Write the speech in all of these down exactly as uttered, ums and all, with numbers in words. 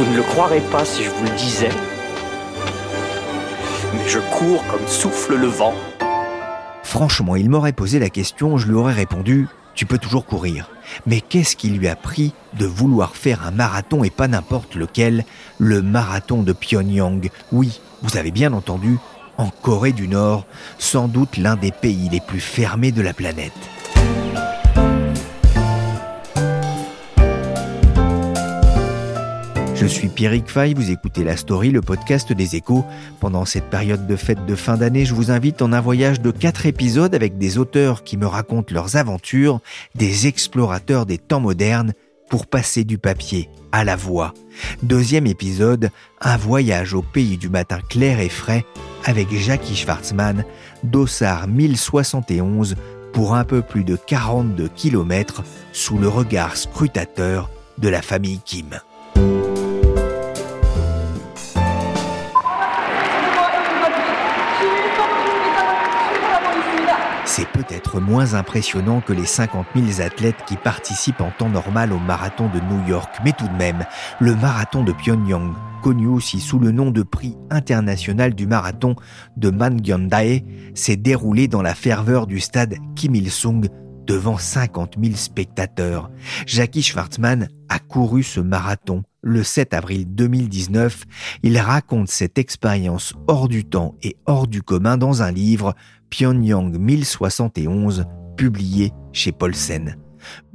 Vous ne le croirez pas si je vous le disais, mais je cours comme souffle le vent. Franchement, il m'aurait posé la question, je lui aurais répondu « Tu peux toujours courir ». Mais qu'est-ce qui lui a pris de vouloir faire un marathon et pas n'importe lequel, le marathon de Pyongyang ? Oui, vous avez bien entendu, en Corée du Nord, sans doute l'un des pays les plus fermés de la planète. Je suis Pierrick Fay, vous écoutez La Story, le podcast des Échos. Pendant cette période de fête de fin d'année, je vous invite en un voyage de quatre épisodes avec des auteurs qui me racontent leurs aventures, des explorateurs des temps modernes pour passer du papier à la voix. Deuxième épisode, un voyage au pays du matin clair et frais avec Jacky Schwartzmann, Dossard mille soixante et onze, pour un peu plus de quarante-deux kilomètres sous le regard scrutateur de la famille Kim. C'est peut-être moins impressionnant que les cinquante mille athlètes qui participent en temps normal au marathon de New York, mais tout de même, le marathon de Pyongyang, connu aussi sous le nom de prix international du marathon de Mangyeondae, s'est déroulé dans la ferveur du stade Kim Il-sung devant cinquante mille spectateurs. Jacky Schwartzmann a couru ce marathon le sept avril deux mille dix-neuf. Il raconte cette expérience hors du temps et hors du commun dans un livre, Pyongyang mille soixante et onze, publié chez Paulsen.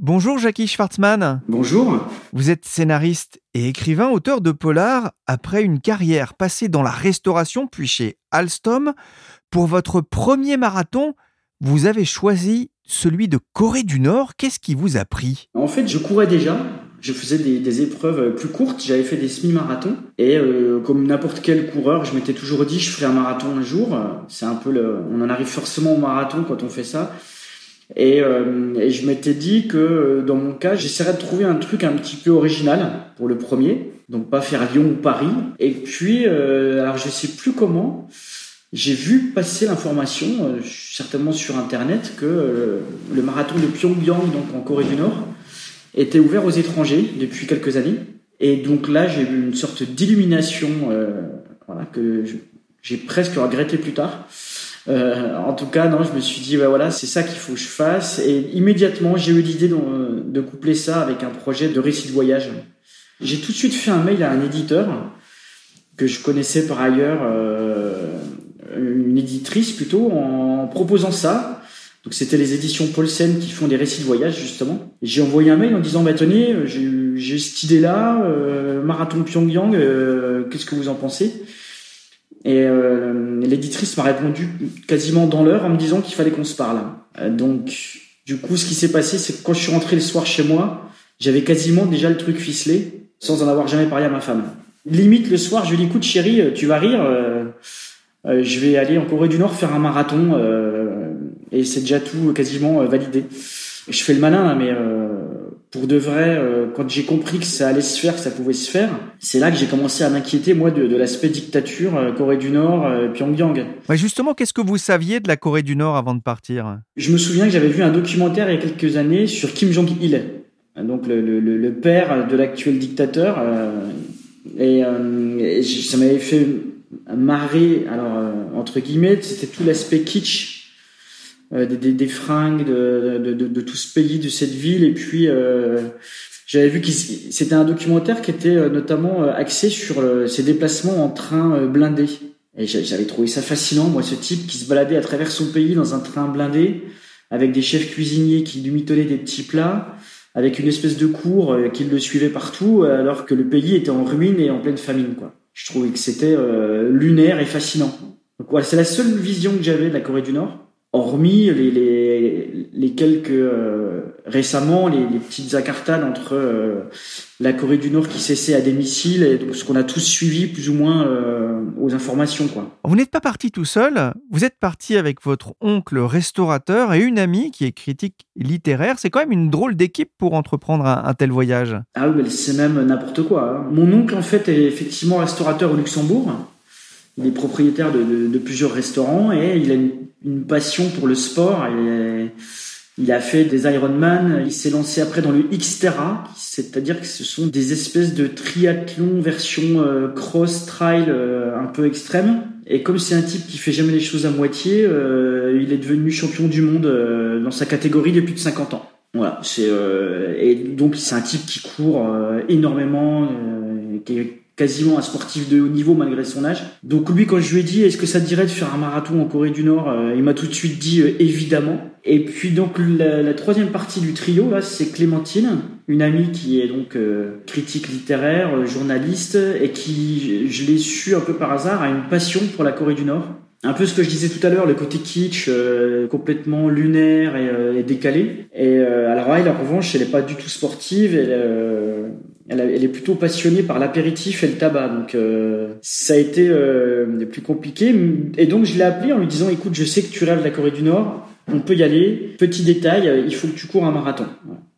Bonjour Jacky Schwartzmann. Bonjour. Vous êtes scénariste et écrivain, auteur de polars, après une carrière passée dans la restauration puis chez Alstom. Pour votre premier marathon, vous avez choisi celui de Corée du Nord. Qu'est-ce qui vous a pris ? En fait, je courais déjà. Je faisais des, des épreuves plus courtes, j'avais fait des semi-marathons et euh, comme n'importe quel coureur, je m'étais toujours dit je ferai un marathon un jour. C'est un peu le, on en arrive forcément au marathon quand on fait ça. Et, euh, et je m'étais dit que dans mon cas, j'essaierais de trouver un truc un petit peu original pour le premier, donc pas faire Lyon ou Paris. Et puis, euh, alors je sais plus comment. J'ai vu passer l'information, euh, certainement sur Internet, que euh, le marathon de Pyongyang, donc en Corée du Nord, était ouvert aux étrangers depuis quelques années. Et donc là, j'ai eu une sorte d'illumination euh, voilà, que je, j'ai presque regretté plus tard. Euh, en tout cas, non, je me suis dit, bah, voilà, c'est ça qu'il faut que je fasse. Et immédiatement, j'ai eu l'idée de, de coupler ça avec un projet de récit de voyage. J'ai tout de suite fait un mail à un éditeur que je connaissais par ailleurs... Euh, une éditrice plutôt, en proposant ça. Donc c'était les éditions Paulsen qui font des récits de voyage, justement. Et j'ai envoyé un mail en disant « Bah tenez, j'ai, j'ai cette idée-là, euh, marathon Pyongyang, euh, qu'est-ce que vous en pensez ?» Et euh, l'éditrice m'a répondu quasiment dans l'heure en me disant qu'il fallait qu'on se parle. Euh, donc du coup, ce qui s'est passé, c'est que quand je suis rentré le soir chez moi, j'avais quasiment déjà le truc ficelé, sans en avoir jamais parlé à ma femme. Limite, le soir, je lui dis « Écoute chérie, tu vas rire euh, ?» Euh, je vais aller en Corée du Nord faire un marathon euh, et c'est déjà tout euh, quasiment euh, validé. Je fais le malin, hein, mais euh, pour de vrai, euh, quand j'ai compris que ça allait se faire, que ça pouvait se faire, c'est là que j'ai commencé à m'inquiéter, moi, de, de l'aspect dictature, euh, Corée du Nord, euh, Pyongyang. Ouais, justement, qu'est-ce que vous saviez de la Corée du Nord avant de partir ? Je me souviens que j'avais vu un documentaire il y a quelques années sur Kim Jong-il, donc le, le, le père de l'actuel dictateur. Euh, et, euh, et ça m'avait fait... marrer, alors euh, entre guillemets, c'était tout l'aspect kitsch euh, des, des, des fringues de, de, de, de tout ce pays, de cette ville. Et puis euh, j'avais vu que c'était un documentaire qui était euh, notamment euh, axé sur euh, ses déplacements en train euh, blindé. Et j'avais trouvé ça fascinant, moi, ce type qui se baladait à travers son pays dans un train blindé, avec des chefs cuisiniers qui lui mitonnaient des petits plats, avec une espèce de cour euh, qui le suivait partout, alors que le pays était en ruine et en pleine famine, quoi. Je trouvais que c'était euh, lunaire et fascinant. Donc voilà, c'est la seule vision que j'avais de la Corée du Nord, hormis les les, les quelques euh, récemment, les, les petites incartades entre euh, la Corée du Nord qui s'essaie à des missiles, et donc, ce qu'on a tous suivi plus ou moins euh, aux informations, quoi. Vous n'êtes pas parti tout seul, vous êtes parti avec votre oncle restaurateur et une amie qui est critique littéraire. C'est quand même une drôle d'équipe pour entreprendre un, un tel voyage. Ah oui, c'est même n'importe quoi. Mon oncle, en fait, est effectivement restaurateur au Luxembourg. Il est propriétaire de, de, de plusieurs restaurants et il a une, une passion pour le sport. Et il a fait des Ironman. Il s'est lancé après dans le Xterra, c'est-à-dire que ce sont des espèces de triathlon version euh, cross trail euh, un peu extrême. Et comme c'est un type qui fait jamais les choses à moitié, euh, il est devenu champion du monde euh, dans sa catégorie depuis de cinquante ans. Voilà. C'est euh, et donc c'est un type qui court euh, énormément, euh, qui est quasiment un sportif de haut niveau malgré son âge. Donc lui, quand je lui ai dit « Est-ce que ça te dirait de faire un marathon en Corée du Nord ?», il m'a tout de suite dit euh, « Évidemment ». Et puis donc la, la troisième partie du trio, là, c'est Clémentine, une amie qui est donc euh, critique littéraire, euh, journaliste, et qui, je l'ai su un peu par hasard, a une passion pour la Corée du Nord. Un peu ce que je disais tout à l'heure, le côté kitsch, euh, complètement lunaire et, euh, et décalé. Et euh, alors elle, en revanche, elle n'est pas du tout sportive, elle... Euh, Elle, elle est plutôt passionnée par l'apéritif et le tabac, donc euh, ça a été euh, le plus compliqué. Et donc je l'ai appelé en lui disant « Écoute, je sais que tu rêves de la Corée du Nord, on peut y aller. Petit détail, il faut que tu cours un marathon. »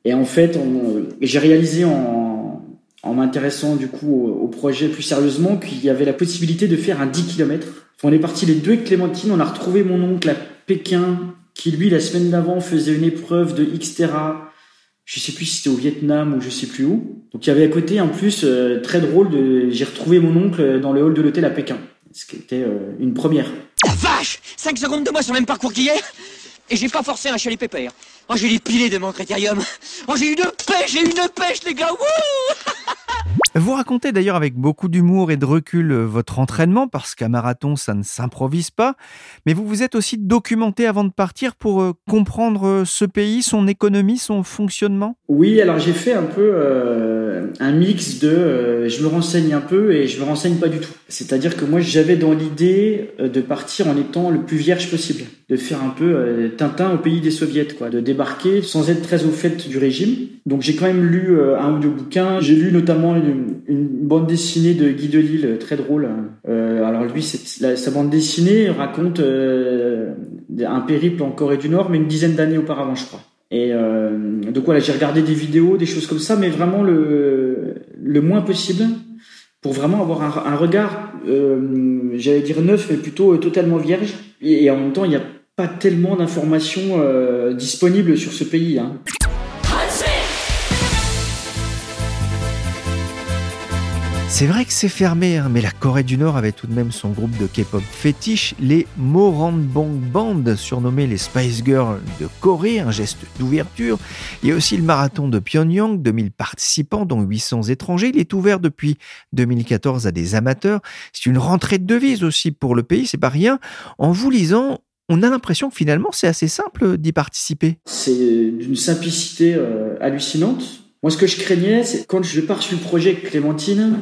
Et en fait, on, j'ai réalisé en, en m'intéressant du coup au, au projet plus sérieusement qu'il y avait la possibilité de faire un dix kilomètres. On est partis les deux avec Clémentine, on a retrouvé mon oncle à Pékin, qui lui la semaine d'avant faisait une épreuve de Xterra. Je sais plus si c'était au Vietnam ou je sais plus où. Donc il y avait à côté, en plus, euh, très drôle, de... j'ai retrouvé mon oncle dans le hall de l'hôtel à Pékin. Ce qui était euh, une première. La vache ! cinq secondes de moi sur le même parcours qu'hier. Et j'ai pas forcé un chalet pépère. Oh, j'ai les pilés de mon critérium. Oh, j'ai eu une pêche, j'ai eu une pêche, les gars. Wouh ! Vous racontez d'ailleurs avec beaucoup d'humour et de recul votre entraînement, parce qu'un marathon, ça ne s'improvise pas. Mais vous vous êtes aussi documenté avant de partir pour euh, comprendre ce pays, son économie, son fonctionnement. Oui, alors j'ai fait un peu euh, un mix de euh, je me renseigne un peu et je me renseigne pas du tout. C'est-à-dire que moi, j'avais dans l'idée de partir en étant le plus vierge possible, de faire un peu euh, Tintin au pays des soviets, quoi, de débarquer sans être très au fait du régime. Donc j'ai quand même lu euh, un ou deux bouquins. J'ai lu notamment une, une bande dessinée de Guy Delisle, très drôle. Euh, alors lui, c'est, la, sa bande dessinée raconte euh, un périple en Corée du Nord, mais une dizaine d'années auparavant, je crois. Et euh, donc voilà, j'ai regardé des vidéos, des choses comme ça, mais vraiment le, le moins possible, pour vraiment avoir un, un regard, euh, j'allais dire neuf, mais plutôt euh, totalement vierge. Et, et en même temps, il n'y a pas tellement d'informations euh, disponibles sur ce pays, hein. C'est vrai que c'est fermé, hein, mais la Corée du Nord avait tout de même son groupe de K-pop fétiche, les Moranbong Band, surnommés les Spice Girls de Corée, un geste d'ouverture. Il y a aussi le marathon de Pyongyang, deux mille participants, dont huit cents étrangers. Il est ouvert depuis deux mille quatorze à des amateurs. C'est une rentrée de devises aussi pour le pays, c'est pas rien. En vous lisant, on a l'impression que finalement, c'est assez simple d'y participer. C'est d'une simplicité euh, hallucinante. Moi, ce que je craignais, c'est quand je pars sur le projet avec Clémentine,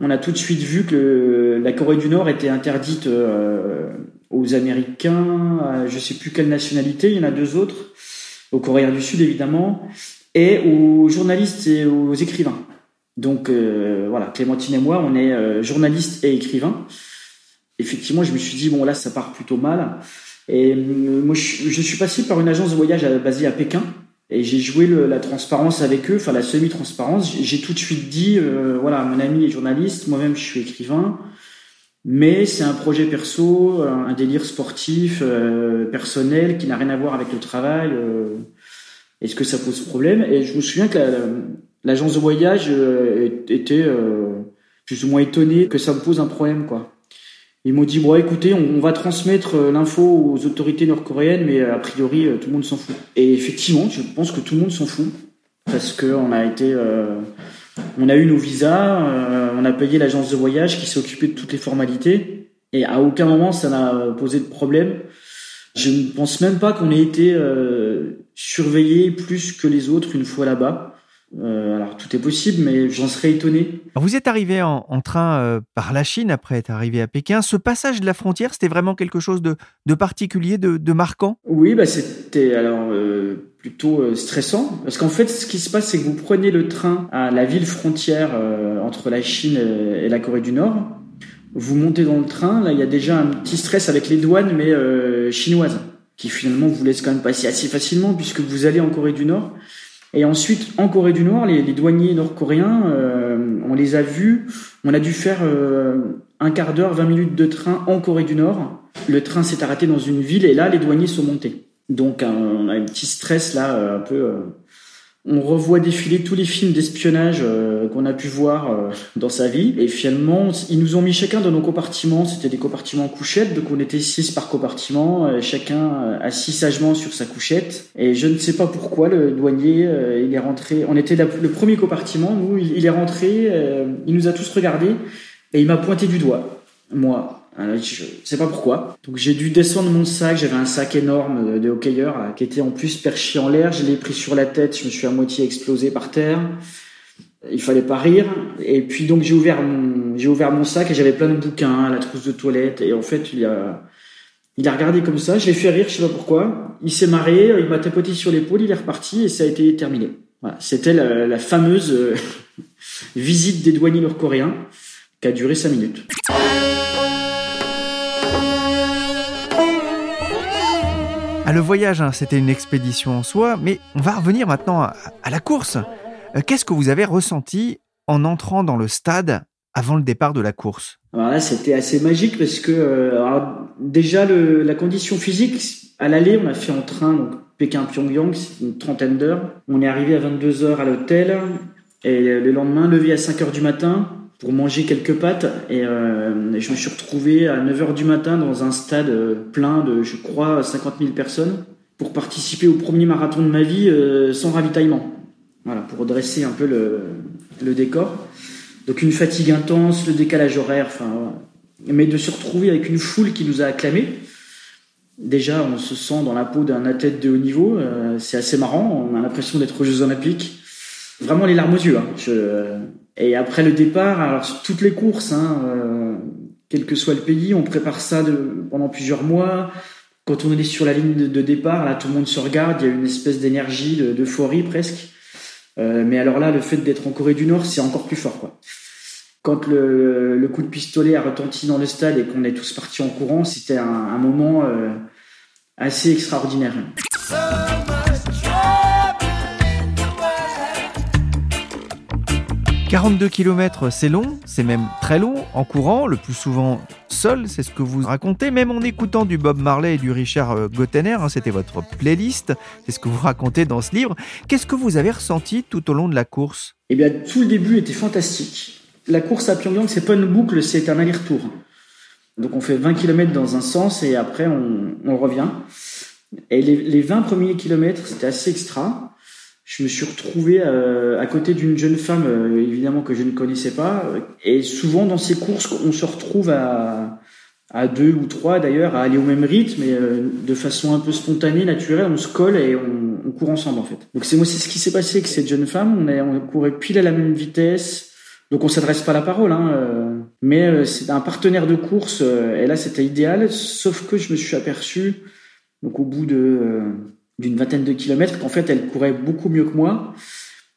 on a tout de suite vu que la Corée du Nord était interdite aux Américains, à je sais plus quelle nationalité, il y en a deux autres, aux Coréens du Sud évidemment, et aux journalistes et aux écrivains. Donc euh, voilà, Clémentine et moi, on est euh, journalistes et écrivains. Effectivement, je me suis dit, bon là, ça part plutôt mal. Et euh, moi, je, je suis passé par une agence de voyage basée à Pékin. Et j'ai joué le, la transparence avec eux, enfin la semi-transparence. J'ai, j'ai tout de suite dit, euh, voilà, mon ami est journaliste, moi-même je suis écrivain, mais c'est un projet perso, un, un délire sportif, euh, personnel, qui n'a rien à voir avec le travail. Euh, est-ce que ça pose problème ? Et je me souviens que la, l'agence de voyage euh, était euh, plus ou moins étonnée que ça me pose un problème, quoi. Ils m'ont dit, bon, écoutez, on, on va transmettre l'info aux autorités nord-coréennes, mais a priori, tout le monde s'en fout. Et effectivement, je pense que tout le monde s'en fout, parce qu'on a été, euh, on a eu nos visas, euh, on a payé l'agence de voyage qui s'est occupée de toutes les formalités, et à aucun moment ça n'a posé de problème. Je ne pense même pas qu'on ait été euh, surveillé plus que les autres une fois là-bas. Euh, alors tout est possible, mais j'en serais étonné. Vous êtes arrivé en, en train euh, par la Chine après être arrivé à Pékin. Ce passage de la frontière, c'était vraiment quelque chose de, de particulier, de, de marquant ? Oui, bah c'était alors euh, plutôt euh, stressant, parce qu'en fait ce qui se passe c'est que vous prenez le train à la ville frontière euh, entre la Chine et la Corée du Nord, vous montez dans le train, là il y a déjà un petit stress avec les douanes mais euh, chinoises, qui finalement vous laissent quand même passer assez facilement puisque vous allez en Corée du Nord. Et ensuite, en Corée du Nord, les, les douaniers nord-coréens, euh, on les a vus, on a dû faire euh, un quart d'heure, vingt minutes de train en Corée du Nord. Le train s'est arrêté dans une ville et là, les douaniers sont montés. Donc, euh, on a un petit stress là, euh, un peu... Euh, on revoit défiler tous les films d'espionnage euh, qu'on a pu voir euh, dans sa vie. Et finalement, ils nous ont mis chacun dans nos compartiments. C'était des compartiments couchettes, donc on était six par compartiment, euh, chacun assis sagement sur sa couchette. Et je ne sais pas pourquoi le douanier, euh, il est rentré. On était la, le premier compartiment, nous, il, il est rentré, euh, il nous a tous regardés et il m'a pointé du doigt, moi. Alors, je sais pas pourquoi. Donc j'ai dû descendre mon sac, j'avais un sac énorme de, de hockeyeur là, qui était en plus perché en l'air, je l'ai pris sur la tête, je me suis à moitié explosé par terre. Il fallait pas rire. Et puis donc j'ai ouvert mon j'ai ouvert mon sac et j'avais plein de bouquins, la trousse de toilette, et en fait il a il a regardé comme ça, je l'ai fait rire, je sais pas pourquoi. Il s'est marré, il m'a tapoté sur l'épaule, il est reparti et ça a été terminé. Voilà, c'était la, la fameuse visite des douaniers nord-coréens qui a duré cinq minutes. Ah, le voyage, hein, c'était une expédition en soi, mais on va revenir maintenant à, à la course. Qu'est-ce que vous avez ressenti en entrant dans le stade avant le départ de la course ? Alors là, c'était assez magique parce que euh, alors, déjà, le, la condition physique, à l'aller, on a fait en train, donc Pékin-Pyongyang, c'est une trentaine d'heures. On est arrivé à vingt-deux heures à l'hôtel et le lendemain, levé à cinq heures du matin pour manger quelques pâtes. Et, euh, et je me suis retrouvé à neuf heures du matin dans un stade plein de, je crois, cinquante mille personnes pour participer au premier marathon de ma vie euh, sans ravitaillement. Voilà, pour redresser un peu le, le décor. Donc une fatigue intense, le décalage horaire, enfin, ouais. Mais de se retrouver avec une foule qui nous a acclamés. Déjà, on se sent dans la peau d'un athlète de haut niveau. Euh, c'est assez marrant, on a l'impression d'être aux Jeux Olympiques. Vraiment les larmes aux yeux. Hein. Je... Et après le départ, alors sur toutes les courses, hein, euh, quel que soit le pays, on prépare ça de... pendant plusieurs mois. Quand on est sur la ligne de, de départ, là tout le monde se regarde, il y a une espèce d'énergie, de, d'euphorie presque. Euh, mais alors là, le fait d'être en Corée du Nord, c'est encore plus fort, quoi. Quand le, le coup de pistolet a retenti dans le stade et qu'on est tous partis en courant, c'était un, un moment euh, assez extraordinaire. quarante-deux kilomètres, c'est long, c'est même très long, en courant, le plus souvent seul, c'est ce que vous racontez, même en écoutant du Bob Marley et du Richard Gottener, hein, c'était votre playlist, c'est ce que vous racontez dans ce livre. Qu'est-ce que vous avez ressenti tout au long de la course ? Eh bien, tout le début était fantastique. La course à Pyongyang, c'est pas une boucle, c'est un aller-retour. Donc on fait vingt kilomètres dans un sens et après on, on revient. Et les, les vingt premiers kilomètres, c'était assez extra. Je me suis retrouvé à côté d'une jeune femme, évidemment, que je ne connaissais pas. Et souvent, dans ces courses, on se retrouve à, à deux ou trois, d'ailleurs, à aller au même rythme, mais de façon un peu spontanée, naturelle, on se colle et on, on court ensemble, en fait. Donc, c'est, moi, c'est ce qui s'est passé avec cette jeune femme. On, est, on courait pile à la même vitesse. Donc, on s'adresse pas la parole, hein. Mais c'est un partenaire de course. Et là, c'était idéal. Sauf que je me suis aperçu, donc, au bout de... d'une vingtaine de kilomètres, qu'en fait, elle courait beaucoup mieux que moi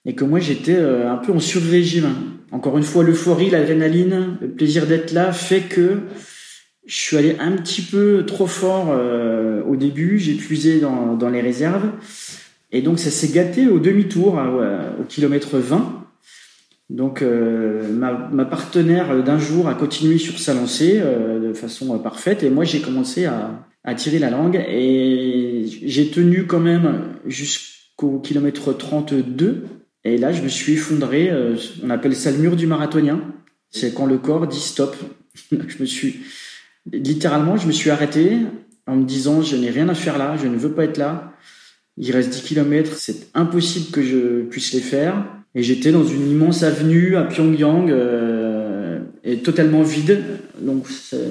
et que moi, j'étais un peu en sur-régime. Encore une fois, l'euphorie, l'adrénaline, le plaisir d'être là fait que je suis allé un petit peu trop fort euh, au début. J'ai puisé dans, dans les réserves. Et donc, ça s'est gâté au demi-tour, euh, au kilomètre vingt. Donc, euh, ma, ma partenaire d'un jour a continué sur sa lancée euh, de façon euh, parfaite. Et moi, j'ai commencé à... à tirer la langue et j'ai tenu quand même jusqu'au kilomètre trente-deux et là je me suis effondré, on appelle ça le mur du marathonien, c'est quand le corps dit stop. je me suis littéralement je me suis arrêté en me disant je n'ai rien à faire là, je ne veux pas être là, il reste dix kilomètres, c'est impossible que je puisse les faire. Et j'étais dans une immense avenue à Pyongyang euh, et totalement vide, donc c'est...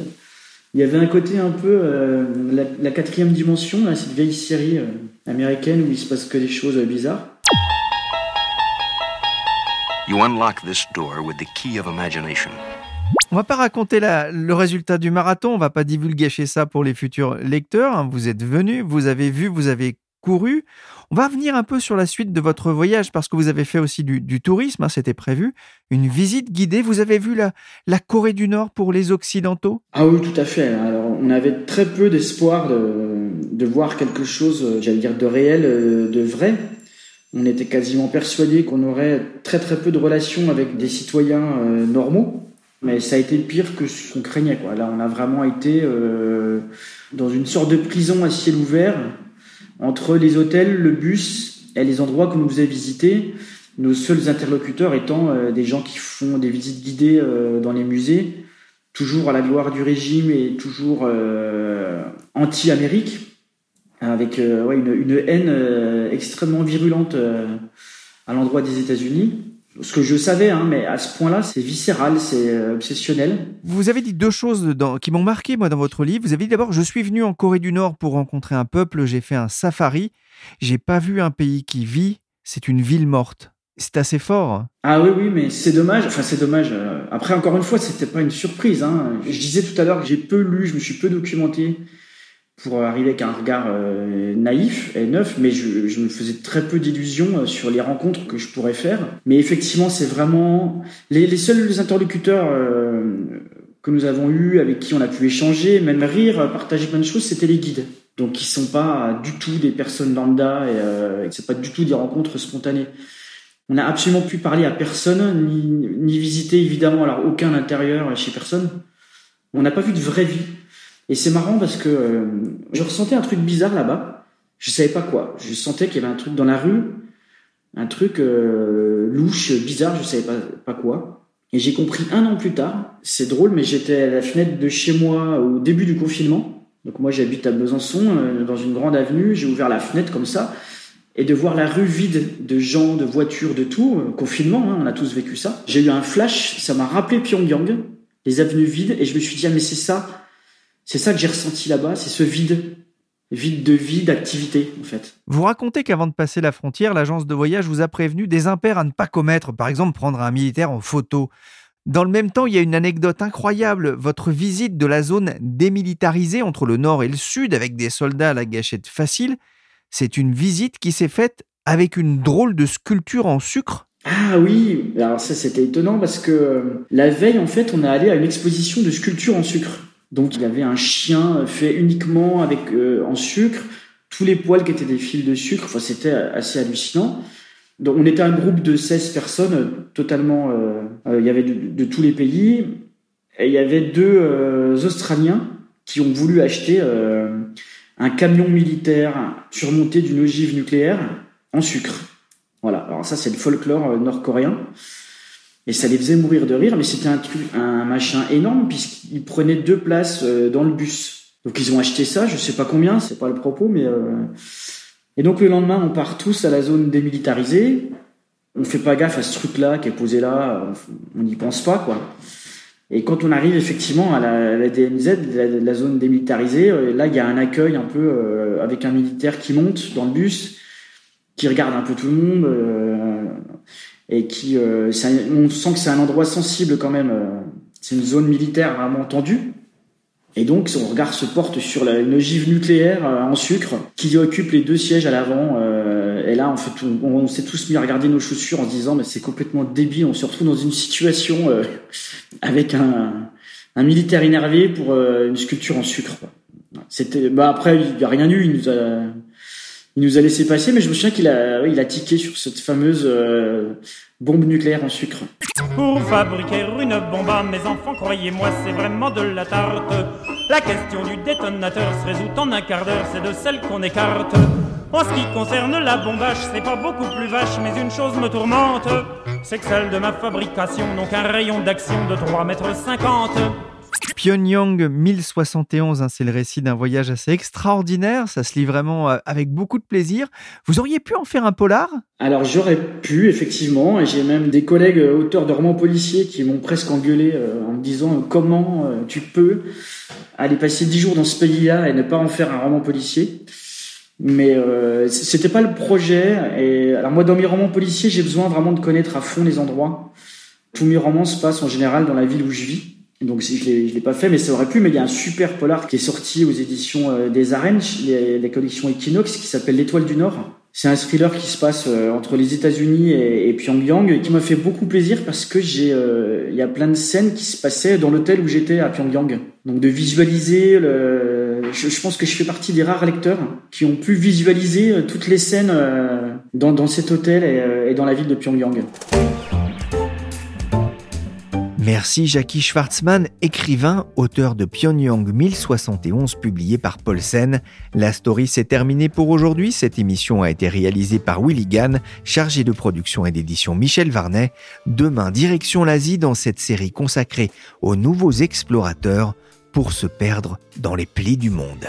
Il y avait un côté un peu euh, la, la Quatrième Dimension, là, cette vieille série euh, américaine où il se passe que des choses euh, bizarres. You unlock this door with the key of imagination. On va pas raconter la, le résultat du marathon, on va pas divulguer ça pour les futurs lecteurs. Hein. Vous êtes venus, vous avez vu, vous avez couru. On va revenir un peu sur la suite de votre voyage, parce que vous avez fait aussi du, du tourisme, hein, c'était prévu, une visite guidée. Vous avez vu la, la Corée du Nord pour les Occidentaux ? Ah oui, tout à fait. Alors, on avait très peu d'espoir de, de voir quelque chose, j'allais dire, de réel, de vrai. On était quasiment persuadés qu'on aurait très très peu de relations avec des citoyens euh, normaux. Mais ça a été pire que ce qu'on craignait, quoi. Là, on a vraiment été euh, dans une sorte de prison à ciel ouvert entre les hôtels, le bus et les endroits qu'on nous a visités. Nos seuls interlocuteurs étant euh, des gens qui font des visites guidées euh, dans les musées, toujours à la gloire du régime et toujours euh, anti-Amérique, avec euh, ouais, une, une haine euh, extrêmement virulente euh, à l'endroit des États-Unis. Ce que je savais, hein, mais à ce point-là, c'est viscéral, c'est obsessionnel. Vous avez dit deux choses dans, qui m'ont marqué, moi, dans votre livre. Vous avez dit d'abord, je suis venu en Corée du Nord pour rencontrer un peuple, j'ai fait un safari, j'ai pas vu un pays qui vit, c'est une ville morte. C'est assez fort. Ah oui, oui, mais c'est dommage. Enfin, c'est dommage. Après, encore une fois, c'était pas une surprise, hein. Je disais tout à l'heure que j'ai peu lu, je me suis peu documenté pour arriver avec un regard euh, naïf et neuf, mais je, je me faisais très peu d'illusions sur les rencontres que je pourrais faire. Mais effectivement, c'est vraiment... Les, les seuls interlocuteurs euh, que nous avons eus, avec qui on a pu échanger, même rire, partager plein de choses, c'était les guides. Donc, ils sont pas du tout des personnes lambda, et, euh, et c'est pas du tout des rencontres spontanées. On n'a absolument pu parler à personne, ni, ni visiter, évidemment, alors aucun intérieur chez personne. On n'a pas vu de vraie vie. Et c'est marrant parce que euh, je ressentais un truc bizarre là-bas. Je savais pas quoi. Je sentais qu'il y avait un truc dans la rue, un truc euh, louche, bizarre, je savais pas, pas quoi. Et j'ai compris un an plus tard, c'est drôle, mais j'étais à la fenêtre de chez moi au début du confinement. Donc moi j'habite à Besançon, euh, dans une grande avenue, j'ai ouvert la fenêtre comme ça, et de voir la rue vide de gens, de voitures, de tout, euh, confinement, hein, on a tous vécu ça. J'ai eu un flash, ça m'a rappelé Pyongyang, les avenues vides, et je me suis dit « Ah mais c'est ça !» C'est ça que j'ai ressenti là-bas, c'est ce vide, vide de vie, d'activité, en fait. Vous racontez qu'avant de passer la frontière, l'agence de voyage vous a prévenu des impairs à ne pas commettre, par exemple prendre un militaire en photo. Dans le même temps, il y a une anecdote incroyable, votre visite de la zone démilitarisée entre le nord et le sud, avec des soldats à la gâchette facile, c'est une visite qui s'est faite avec une drôle de sculpture en sucre. Ah oui, alors ça c'était étonnant parce que la veille, en fait, on est allé à une exposition de sculpture en sucre. Donc, il y avait un chien fait uniquement avec euh, en sucre, tous les poils qui étaient des fils de sucre. Enfin, c'était assez hallucinant. Donc, on était un groupe de seize personnes, euh, totalement... Euh, euh, il y avait de, de tous les pays. Et il y avait deux euh, Australiens qui ont voulu acheter euh, un camion militaire surmonté d'une ogive nucléaire en sucre. Voilà. Alors ça, c'est le folklore nord-coréen. Et ça les faisait mourir de rire, mais c'était un truc, un machin énorme, puisqu'ils prenaient deux places dans le bus. Donc ils ont acheté ça, je sais pas combien, c'est pas le propos, mais... Euh... Et donc le lendemain, on part tous à la zone démilitarisée. On fait pas gaffe à ce truc-là qui est posé là, on n'y pense pas, quoi. Et quand on arrive effectivement à la, la D M Z, la, la zone démilitarisée, là il y a un accueil un peu euh, avec un militaire qui monte dans le bus, qui regarde un peu tout le monde... Euh... et qui, euh, c'est un, on sent que c'est un endroit sensible quand même. C'est une zone militaire vraiment tendue. Et donc, son regard se porte sur la, une ogive nucléaire euh, en sucre qui occupe les deux sièges à l'avant. Euh, et là, en fait, on, on s'est tous mis à regarder nos chaussures en se disant mais c'est complètement débile, on se retrouve dans une situation euh, avec un, un militaire énervé pour euh, une sculpture en sucre. C'était, bah après, il n'y a rien eu, il nous a... Il nous a laissé passer, mais je me souviens qu'il a, il a tiqué sur cette fameuse euh, bombe nucléaire en sucre. Pour fabriquer une bombe, mes enfants, croyez-moi, c'est vraiment de la tarte. La question du détonateur se résout en un quart d'heure, c'est de celle qu'on écarte. En ce qui concerne la bombage, c'est pas beaucoup plus vache, mais une chose me tourmente, c'est que celle de ma fabrication n'a qu'un rayon d'action de trois mètres cinquante. Pyongyang mille soixante et onze, hein, c'est le récit d'un voyage assez extraordinaire, ça se lit vraiment avec beaucoup de plaisir. Vous auriez pu en faire un polar ? Alors j'aurais pu, effectivement, et j'ai même des collègues auteurs de romans policiers qui m'ont presque engueulé euh, en me disant euh, comment euh, tu peux aller passer dix jours dans ce pays-là et ne pas en faire un roman policier. Mais euh, c'était pas le projet. Et, alors moi, dans mes romans policiers, j'ai besoin vraiment de connaître à fond les endroits. Tous mes romans se passent en général dans la ville où je vis. Donc je ne l'ai, je l'ai pas fait, mais ça aurait pu. Mais il y a un super polar qui est sorti aux éditions euh, des Arènes, les, les collections Equinox, qui s'appelle L'Étoile du Nord. C'est un thriller qui se passe euh, entre les États-Unis et, et Pyongyang, et qui m'a fait beaucoup plaisir parce que j'ai, il euh, y a plein de scènes qui se passaient dans l'hôtel où j'étais à Pyongyang. Donc de visualiser le, je, je pense que je fais partie des rares lecteurs qui ont pu visualiser toutes les scènes euh, dans, dans cet hôtel et, et dans la ville de Pyongyang. Merci Jacky Schwartzmann, écrivain, auteur de Pyongyang mille soixante et onze, publié par Paulsen. La Story s'est terminée pour aujourd'hui. Cette émission a été réalisée par Willy Ganne, chargé de production et d'édition Michel Varnet. Demain, direction l'Asie dans cette série consacrée aux nouveaux explorateurs pour se perdre dans les plis du monde.